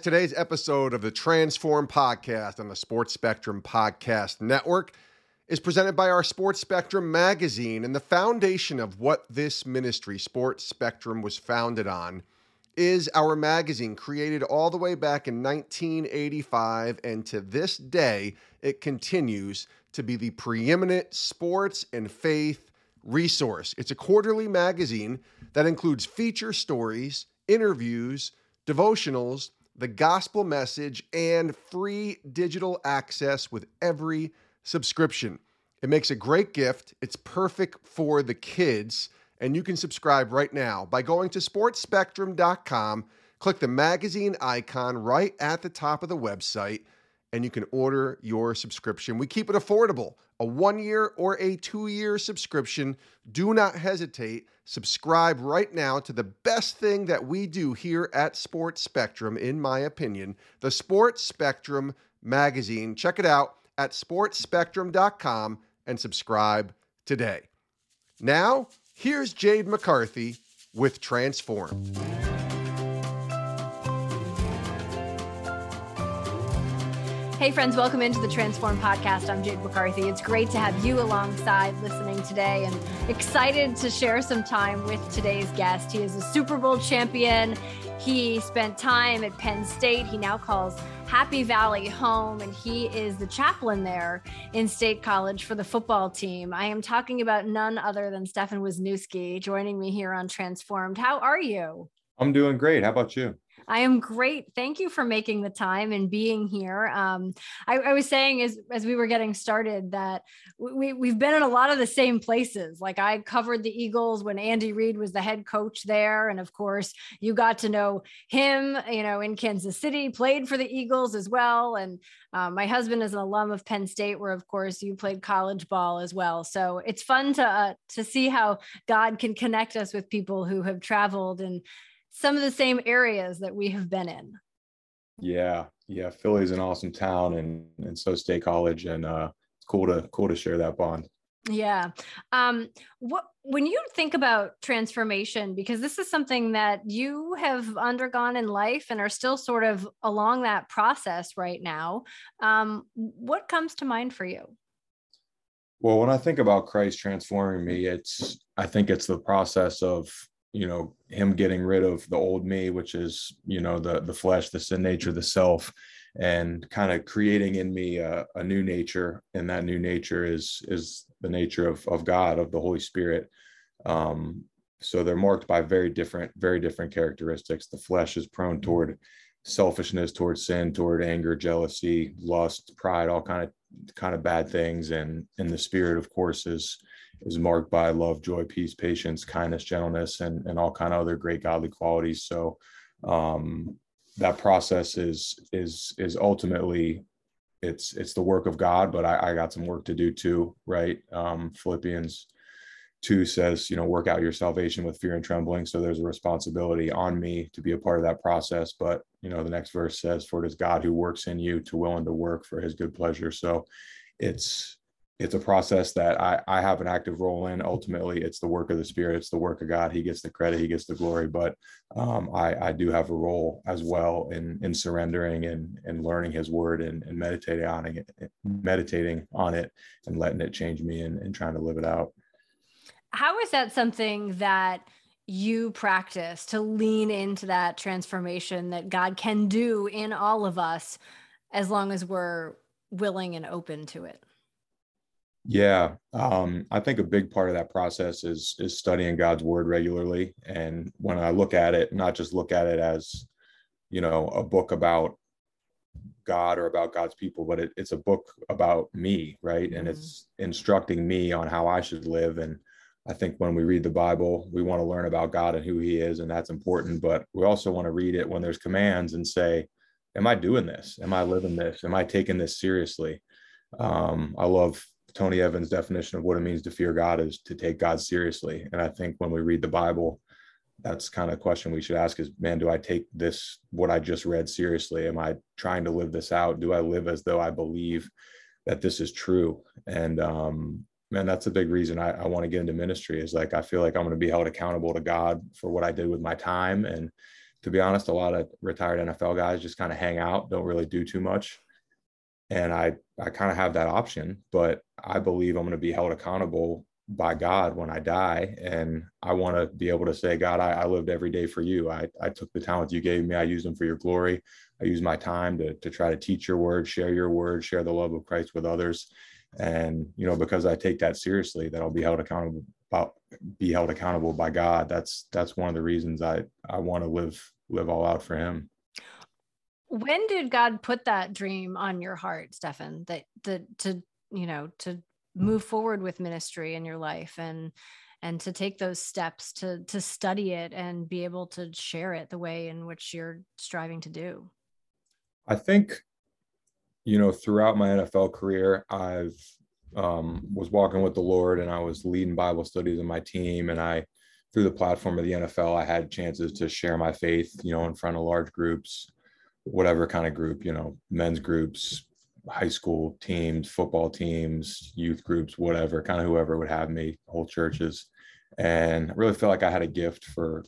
Today's episode of the Transform Podcast on the Sports Spectrum Podcast Network is presented by our Sports Spectrum magazine, and the foundation of what this ministry, Sports Spectrum, was founded on is our magazine, created all the way back in 1985, and to this day, it continues to be the preeminent sports and faith resource. It's a quarterly magazine that includes feature stories, interviews, devotionals, the gospel message, and free digital access with every subscription. It makes a great gift. It's perfect for the kids, and you can subscribe right now by going to sportspectrum.com, click the magazine icon right at the top of the website, and you can order your subscription. We keep it affordable, a 1-year or a 2-year subscription. Do not hesitate. Subscribe right now to the best thing that we do here at Sports Spectrum, in my opinion, the Sports Spectrum magazine. Check it out at sportspectrum.com and subscribe today. Now, here's Jade McCarthy with Transform. Hey friends, welcome into the Transform Podcast. I'm Jade McCarthy. It's great to have you alongside listening today, and excited to share some time with today's guest. He is a Super Bowl champion. He spent time at Penn State. He now calls Happy Valley home, and he is the chaplain there in State College for the football team. I am talking about none other than Stefan Wisniewski, joining me here on Transformed. How are you? I'm doing great. How about you? I am great. Thank you for making the time and being here. I was saying as we were getting started that we've been in a lot of the same places. Like, I covered the Eagles when Andy Reid was the head coach there. And of course, you got to know him, you know, in Kansas City, played for the Eagles as well. And my husband is an alum of Penn State, where, of course, you played college ball as well. So it's fun to see how God can connect us with people who have traveled and some of the same areas that we have been in. Yeah. Philly's an awesome town, and so State College, and it's cool to share that bond. Yeah. When you think about transformation, because this is something that you have undergone in life and are still sort of along that process right now, what comes to mind for you? Well, when I think about Christ transforming me, I think it's the process of, you know, him getting rid of the old me, which is, you know, the flesh, the sin nature, the self, and kind of creating in me a new nature. And that new nature is the nature of God, of the Holy Spirit. So they're marked by very different characteristics. The flesh is prone toward selfishness, toward sin, toward anger, jealousy, lust, pride, all kind of bad things. And the spirit, of course, is marked by love, joy, peace, patience, kindness, gentleness, and all kind of other great godly qualities. So that process is ultimately it's the work of God, but I got some work to do too, right? Philippians 2 says, you know, work out your salvation with fear and trembling. So there's a responsibility on me to be a part of that process. But, you know, the next verse says, for it is God who works in you to will and to work for his good pleasure. So it's a process that I have an active role in. Ultimately, it's the work of the Spirit. It's the work of God. He gets the credit. He gets the glory. But I do have a role as well in surrendering and learning his word and meditating on it and letting it change me and trying to live it out. How is that something that you practice, to lean into that transformation that God can do in all of us as long as we're willing and open to it? Yeah. I think a big part of that process is studying God's word regularly. And when I look at it, not just look at it as, you know, a book about God or about God's people, but it's a book about me, right? Mm-hmm. And it's instructing me on how I should live. And I think when we read the Bible, we want to learn about God and who he is, and that's important, but we also want to read it when there's commands and say, am I doing this? Am I living this? Am I taking this seriously? I love Tony Evans' definition of what it means to fear God is to take God seriously. And I think when we read the Bible, that's kind of a question we should ask is, man, do I take this, what I just read, seriously? Am I trying to live this out? Do I live as though I believe that this is true? And, man, that's a big reason I want to get into ministry, is like, I feel like I'm going to be held accountable to God for what I did with my time and to be honest, a lot of retired NFL guys just kind of hang out, don't really do too much. And I kind of have that option, but I believe I'm going to be held accountable by God when I die. And I want to be able to say, God, I lived every day for you. I took the talents you gave me. I used them for your glory. I used my time to try to teach your word, share the love of Christ with others. And, you know, because I take that seriously, that I'll be held accountable, by God. That's one of the reasons I want to live all out for him. When did God put that dream on your heart, Stefan, to move forward with ministry in your life and to take those steps to study it and be able to share it the way in which you're striving to do? I think, you know, throughout my NFL career, I've was walking with the Lord, and I was leading Bible studies in my team. And I, through the platform of the NFL, I had chances to share my faith, you know, in front of large groups, whatever kind of group, you know, men's groups, high school teams, football teams, youth groups, whatever, kind of whoever would have me, whole churches. And I really felt like I had a gift for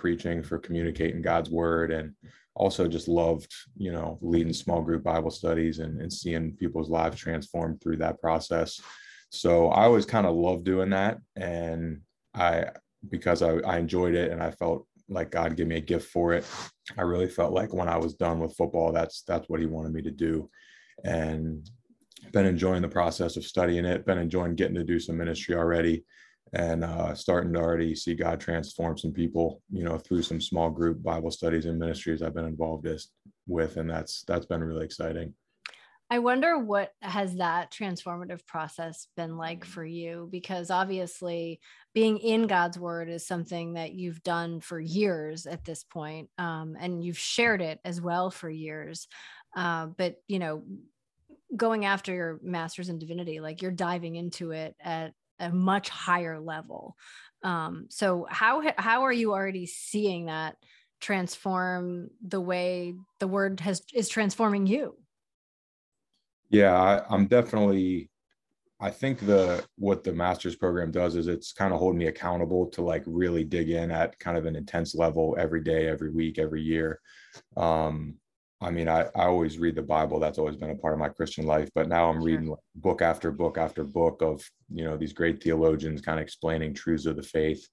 preaching, for communicating God's word, and also just loved, you know, leading small group Bible studies and seeing people's lives transformed through that process. So I always kind of loved doing that. And because I enjoyed it and I felt like God gave me a gift for it. I really felt like when I was done with football, that's what he wanted me to do. And been enjoying the process of studying it, been enjoying getting to do some ministry already, and starting to already see God transform some people, you know, through some small group Bible studies and ministries I've been involved with. And that's been really exciting. I wonder what has that transformative process been like for you? Because obviously being in God's word is something that you've done for years at this point, and you've shared it as well for years. But, you know, going after your master's in divinity, like you're diving into it at a much higher level. So how are you already seeing that transform the way the word is transforming you? Yeah, I'm definitely, I think what the master's program does is it's kind of holding me accountable to like really dig in at kind of an intense level every day, every week, every year. I mean, I always read the Bible. That's always been a part of my Christian life, but now I'm reading book after book after book of, you know, these great theologians kind of explaining truths of the faith.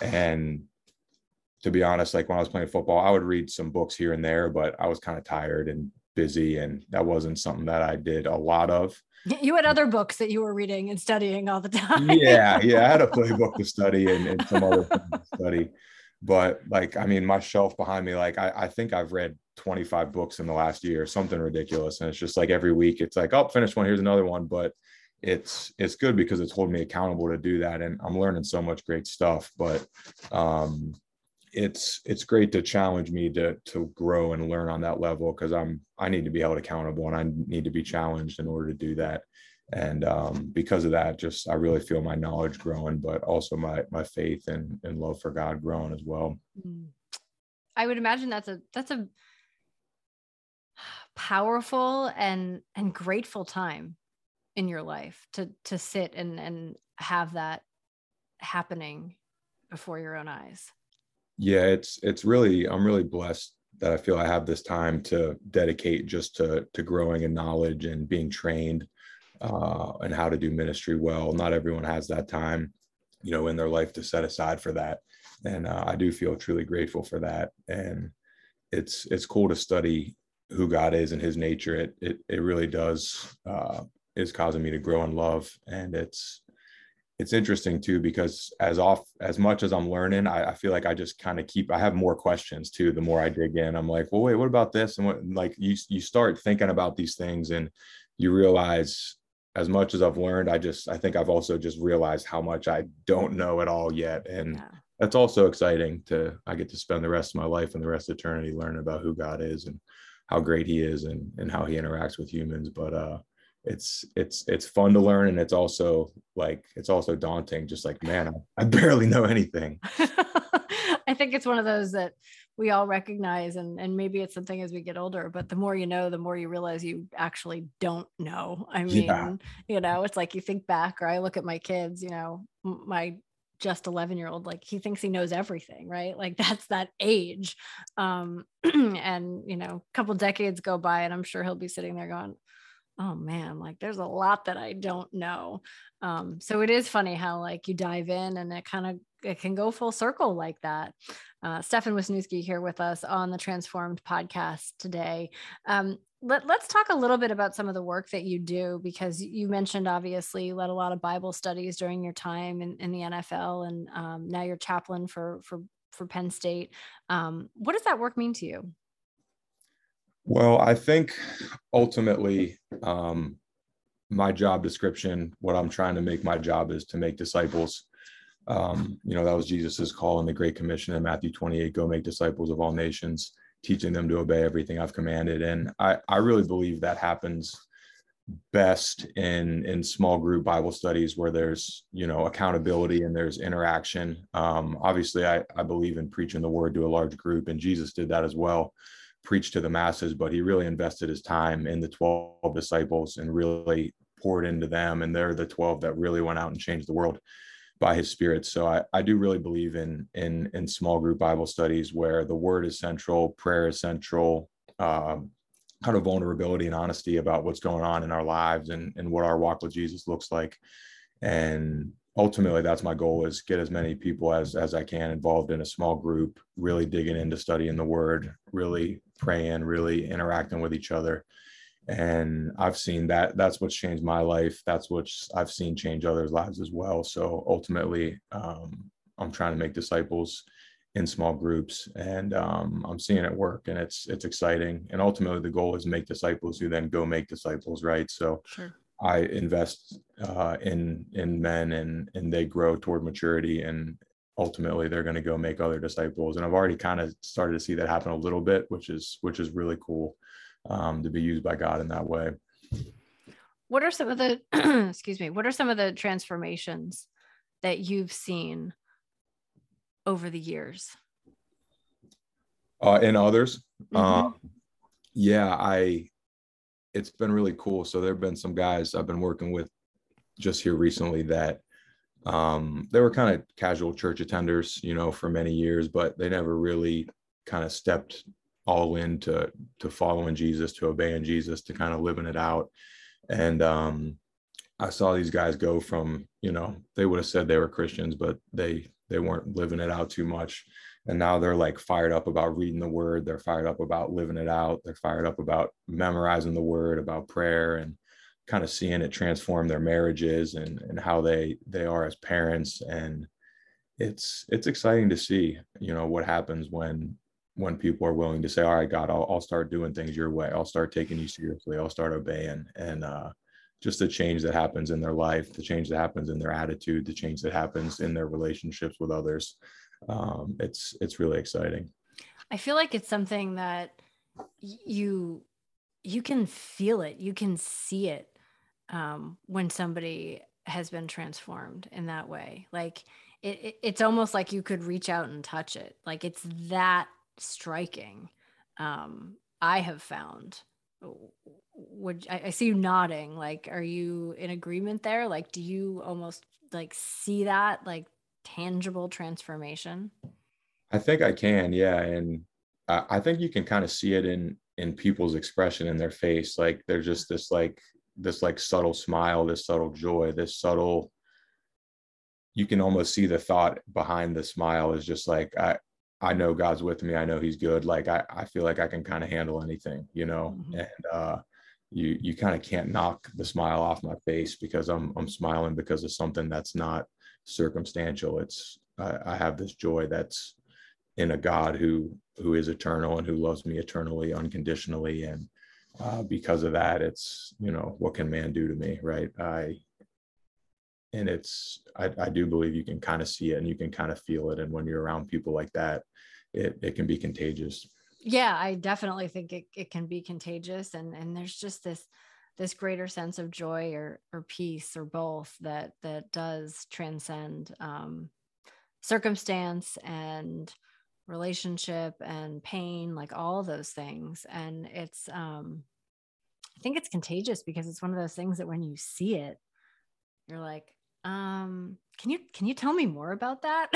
And to be honest, like when I was playing football, I would read some books here and there, but I was kind of tired and busy, and that wasn't something that I did a lot of. You had other books that you were reading and studying all the time. Yeah. I had a playbook to study and some other things to study. But like, I mean, my shelf behind me, like I think I've read 25 books in the last year, something ridiculous. And it's just like every week it's like, oh, finish one, here's another one. But it's good because it's holding me accountable to do that. And I'm learning so much great stuff, but it's great to challenge me to grow and learn on that level. Cause I need to be held accountable and I need to be challenged in order to do that. And because of that, just, I really feel my knowledge growing, but also my faith and love for God growing as well. I would imagine that's a powerful and grateful time in your life to sit and have that happening before your own eyes. Yeah, it's really, I'm really blessed that I feel I have this time to dedicate just to growing in knowledge and being trained and how to do ministry well. Not everyone has that time, you know, in their life to set aside for that. And I do feel truly grateful for that. And it's cool to study who God is and his nature. It really does, is causing me to grow in love. And it's interesting too, because as much as I'm learning, I feel like I just kind of I have more questions too. The more I dig in, I'm like, well, wait, what about this? And what, like you start thinking about these things and you realize as much as I've learned, I think I've also just realized how much I don't know at all yet. And that's also exciting I get to spend the rest of my life and the rest of eternity learning about who God is and how great he is and how he interacts with humans. But it's fun to learn. And it's also daunting, just like, man, I barely know anything. I think it's one of those that we all recognize, and maybe it's something as we get older, but the more you know, the more you realize you actually don't know. I mean, You know, it's like you think back, or I look at my kids, you know, my just 11-year-old, like he thinks he knows everything, right? Like that's that age. And, you know, a couple decades go by and I'm sure he'll be sitting there going, oh man, like there's a lot that I don't know. So it is funny how like you dive in and it kind of, it can go full circle like that. Stefan Wisniewski here with us on the Transformed Podcast today. Let's talk a little bit about some of the work that you do, because you mentioned, obviously, you led a lot of Bible studies during your time in the NFL, and now you're chaplain for Penn State. What does that work mean to you? Well, I think ultimately my job description, what I'm trying to make my job is to make disciples. You know, that was Jesus's call in the Great Commission in Matthew 28, go make disciples of all nations, teaching them to obey everything I've commanded. And I really believe that happens best in small group Bible studies where there's, you know, accountability and there's interaction. Obviously, I believe in preaching the word to a large group, and Jesus did that as well, preached to the masses, but he really invested his time in the 12 disciples and really poured into them. And they're the 12 that really went out and changed the world by his Spirit. So I do really believe in small group Bible studies where the word is central, prayer is central, kind of vulnerability and honesty about what's going on in our lives and what our walk with Jesus looks like. And ultimately, that's my goal, is get as many people as I can involved in a small group, really digging into studying the word, really praying, really interacting with each other. And I've seen that that's what's changed my life. That's what I've seen change others' lives as well. So ultimately, I'm trying to make disciples in small groups, and I'm seeing it work, and it's exciting. And ultimately, the goal is make disciples who then go make disciples, right? So sure. I invest in men, and they grow toward maturity, and ultimately they're going to go make other disciples. And I've already kind of started to see that happen a little bit, which is really cool. To be used by God in that way. What are some of the, what are some of the transformations that you've seen over the years? In others? Mm-hmm. It's been really cool. So there've been some guys I've been working with just here recently that they were kind of casual church attenders, you know, for many years, but they never really kind of stepped all in to following Jesus, to obeying Jesus, to kind of living it out. And I saw these guys go from, you know, they would have said they were Christians, but they weren't living it out too much. And now they're like fired up about reading the word. They're fired up about living it out. They're fired up about memorizing the word, about prayer, and kind of seeing it transform their marriages and how they are as parents. And it's exciting to see, you know, what happens when people are willing to say, all right, God, I'll start doing things your way. I'll start taking you seriously. I'll start obeying. And just the change that happens in their life, the change that happens in their attitude, the change that happens in their relationships with others. It's really exciting. I feel like it's something that you can feel it. You can see it when somebody has been transformed in that way. Like it's almost like you could reach out and touch it. Like it's that striking. I have found. I see you nodding? Like, are you in agreement there? Like, do you almost like see that like tangible transformation? I think I can, yeah. And I think you can kind of see it in people's expression in their face. Like, there's just this subtle smile, this subtle joy, this subtle. You can almost see the thought behind the smile is just like I know God's with me. I know he's good. Like, I feel like I can kind of handle anything, you know, mm-hmm. And you kind of can't knock the smile off my face because I'm smiling because of something that's not circumstantial. It's, I have this joy that's in a God who is eternal and who loves me eternally, unconditionally. And because of that, it's, you know, what can man do to me? Right. I do believe you can kind of see it and you can kind of feel it. And when you're around people like that, it can be contagious. Yeah, I definitely think it can be contagious. And there's just this greater sense of joy or peace or both that does transcend circumstance and relationship and pain, like all those things. And it's, I think it's contagious because it's one of those things that when you see it, you're like, Can you tell me more about that?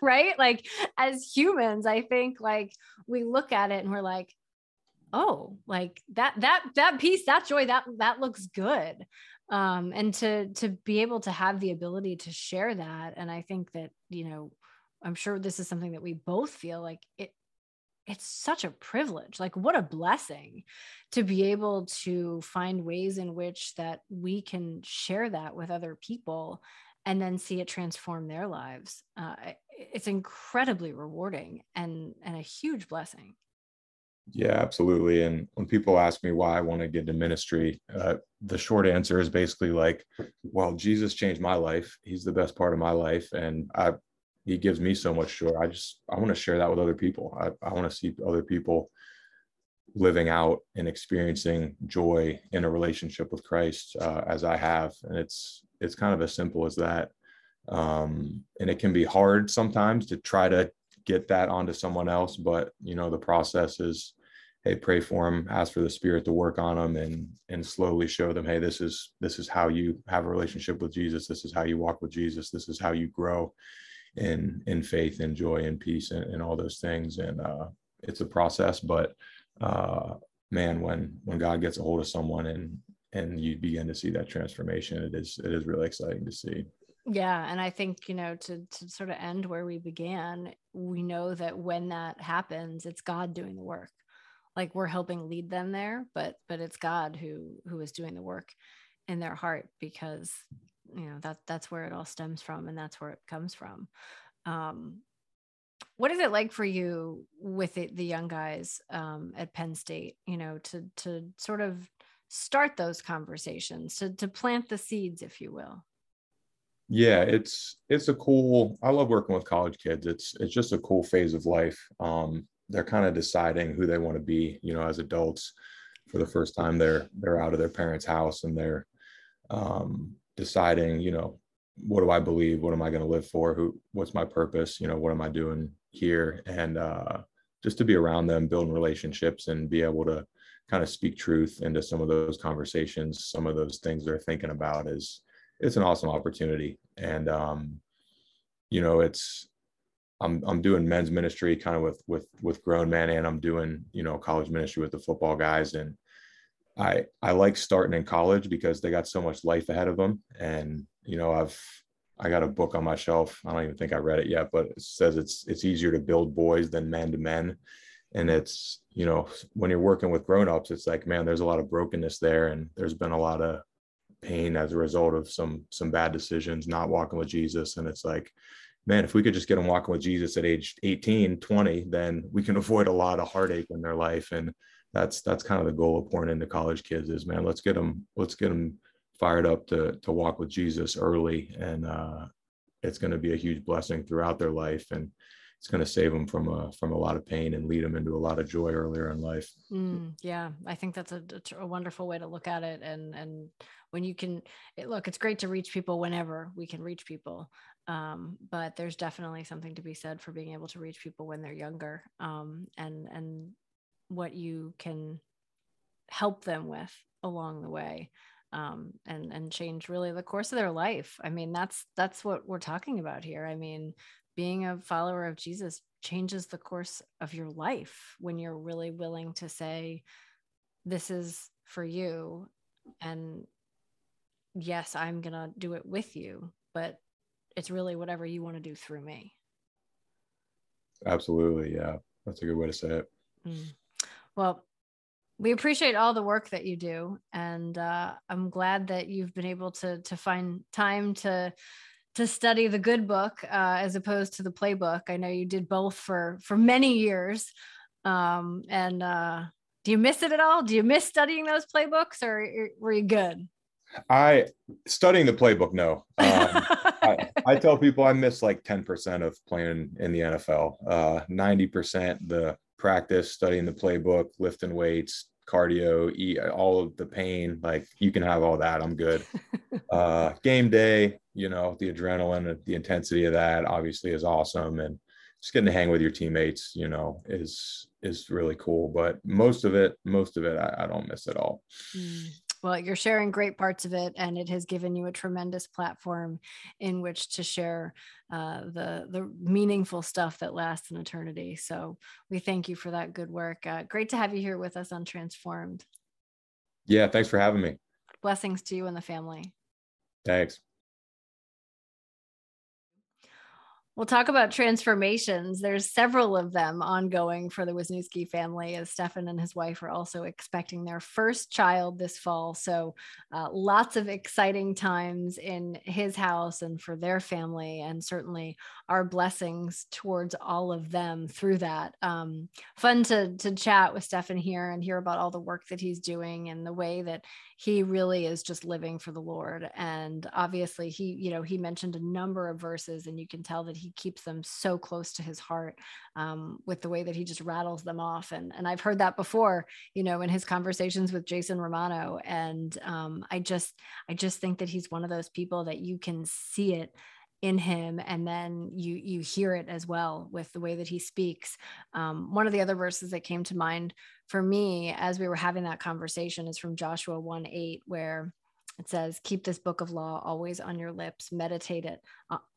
Right? Like, as humans, I think like we look at it and we're like, oh, like that piece, that joy, that looks good. And to be able to have the ability to share that. And I think that, you know, I'm sure this is something that we both feel like it's such a privilege, like what a blessing to be able to find ways in which that we can share that with other people and then see it transform their lives. It's incredibly rewarding and a huge blessing. Yeah, absolutely. And when people ask me why I want to get into ministry, the short answer is basically like, well, Jesus changed my life. He's the best part of my life. And he gives me so much joy. I want to share that with other people. I want to see other people living out and experiencing joy in a relationship with Christ as I have. And it's kind of as simple as that. And it can be hard sometimes to try to get that onto someone else, but you know, the process is, hey, pray for them, ask for the Spirit to work on them and slowly show them, hey, this is how you have a relationship with Jesus. This is how you walk with Jesus. This is how you grow in faith and joy and peace and all those things. And it's a process, but man, when God gets a hold of someone and you begin to see that transformation, it is really exciting to see. Yeah. And I think, you know, to sort of end where we began, we know that when that happens, it's God doing the work. Like we're helping lead them there, but it's God who is doing the work in their heart, because, you know, that's where it all stems from and that's where it comes from. What is it like for you with the young guys at Penn State, you know, to sort of start those conversations, to plant the seeds, if you will? Yeah, it's a cool, I love working with college kids. It's just a cool phase of life. They're kind of deciding who they want to be, you know, as adults. For the first time, they're out of their parents' house and they're deciding, you know, what do I believe? What am I going to live for? What's my purpose? You know, what am I doing here? And just to be around them, building relationships and be able to kind of speak truth into some of those conversations, some of those things they're thinking about it's an awesome opportunity. And, you know, I'm doing men's ministry kind of with grown men, and I'm doing, you know, college ministry with the football guys. And I like starting in college because they got so much life ahead of them. And, you know, I got a book on my shelf. I don't even think I read it yet, but it says it's easier to build boys than men to men. And it's, you know, when you're working with grownups, it's like, man, there's a lot of brokenness there. And there's been a lot of pain as a result of some bad decisions, not walking with Jesus. And it's like, man, if we could just get them walking with Jesus at age 18, 20, then we can avoid a lot of heartache in their life. And that's kind of the goal of pouring into college kids is, man, let's get them fired up to walk with Jesus early. And it's going to be a huge blessing throughout their life. And it's going to save them from a lot of pain and lead them into a lot of joy earlier in life. Yeah. I think that's a wonderful way to look at it. And when you can, it's great to reach people whenever we can reach people. But there's definitely something to be said for being able to reach people when they're younger. And what you can help them with along the way. And change really the course of their life. I mean, that's what we're talking about here. I mean, being a follower of Jesus changes the course of your life when you're really willing to say, this is for you. And yes, I'm going to do it with you, but it's really whatever you want to do through me. Absolutely. Yeah. That's a good way to say it. Well, we appreciate all the work that you do. And I'm glad that you've been able to find time to study the good book as opposed to the playbook. I know you did both for many years. Do you miss it at all? Do you miss studying those playbooks, or were you good? Studying the playbook, no. I tell people I miss like 10% of playing in the NFL, 90% the practice, studying the playbook, lifting weights, cardio, all of the pain, like you can have all that. I'm good. Game day, you know, the adrenaline, the intensity of that obviously is awesome. And just getting to hang with your teammates, you know, is really cool. But most of it, I don't miss at all. Well, you're sharing great parts of it, and it has given you a tremendous platform in which to share the meaningful stuff that lasts an eternity. So we thank you for that good work. Great to have you here with us on Transformed. Yeah, thanks for having me. Blessings to you and the family. Thanks. We'll talk about transformations. There's several of them ongoing for the Wisniewski family, as Stefan and his wife are also expecting their first child this fall. So lots of exciting times in his house and for their family, and certainly our blessings towards all of them through that. Fun to chat with Stefan here and hear about all the work that he's doing and the way that he really is just living for the Lord. And obviously he mentioned a number of verses, and you can tell that he keeps them so close to his heart with the way that he just rattles them off. And I've heard that before, in his conversations with Jason Romano. And I just think that he's one of those people that you can see it in him, and then you hear it as well with the way that he speaks. One of the other verses that came to mind for me as we were having that conversation is from Joshua 1:8, where it says, "Keep this book of law always on your lips, meditate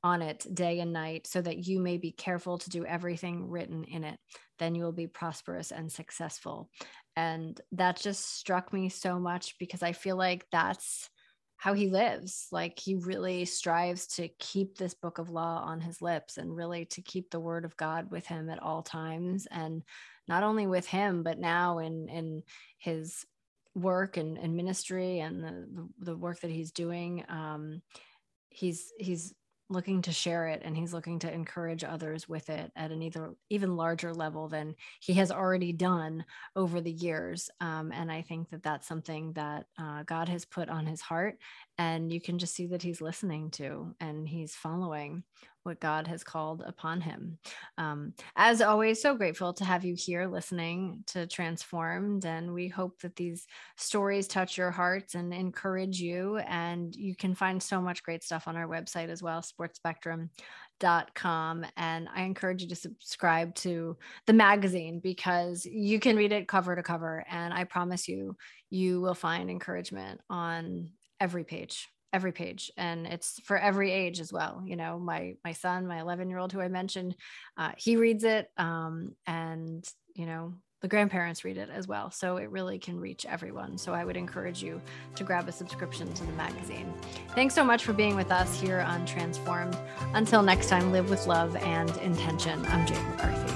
on it day and night, so that you may be careful to do everything written in it. Then you will be prosperous and successful." And that just struck me so much, because I feel like that's how he lives. Like, he really strives to keep this book of law on his lips, and really to keep the word of God with him at all times. And not only with him, but now in his work and ministry and the work that he's doing, he's looking to share it, and he's looking to encourage others with it at an even larger level than he has already done over the years. And I think that that's something that God has put on his heart, and you can just see that he's listening to, and he's following what God has called upon him. As always, so grateful to have you here listening to Transformed, and we hope that these stories touch your hearts and encourage you. And you can find so much great stuff on our website as well, sportspectrum.com. And I encourage you to subscribe to the magazine, because you can read it cover to cover, and I promise you will find encouragement on every page. And it's for every age as well. My son, my 11-year-old who I mentioned, he reads it. And the grandparents read it as well. So it really can reach everyone. So I would encourage you to grab a subscription to the magazine. Thanks so much for being with us here on Transformed. Until next time, live with love and intention. I'm Jane McCarthy.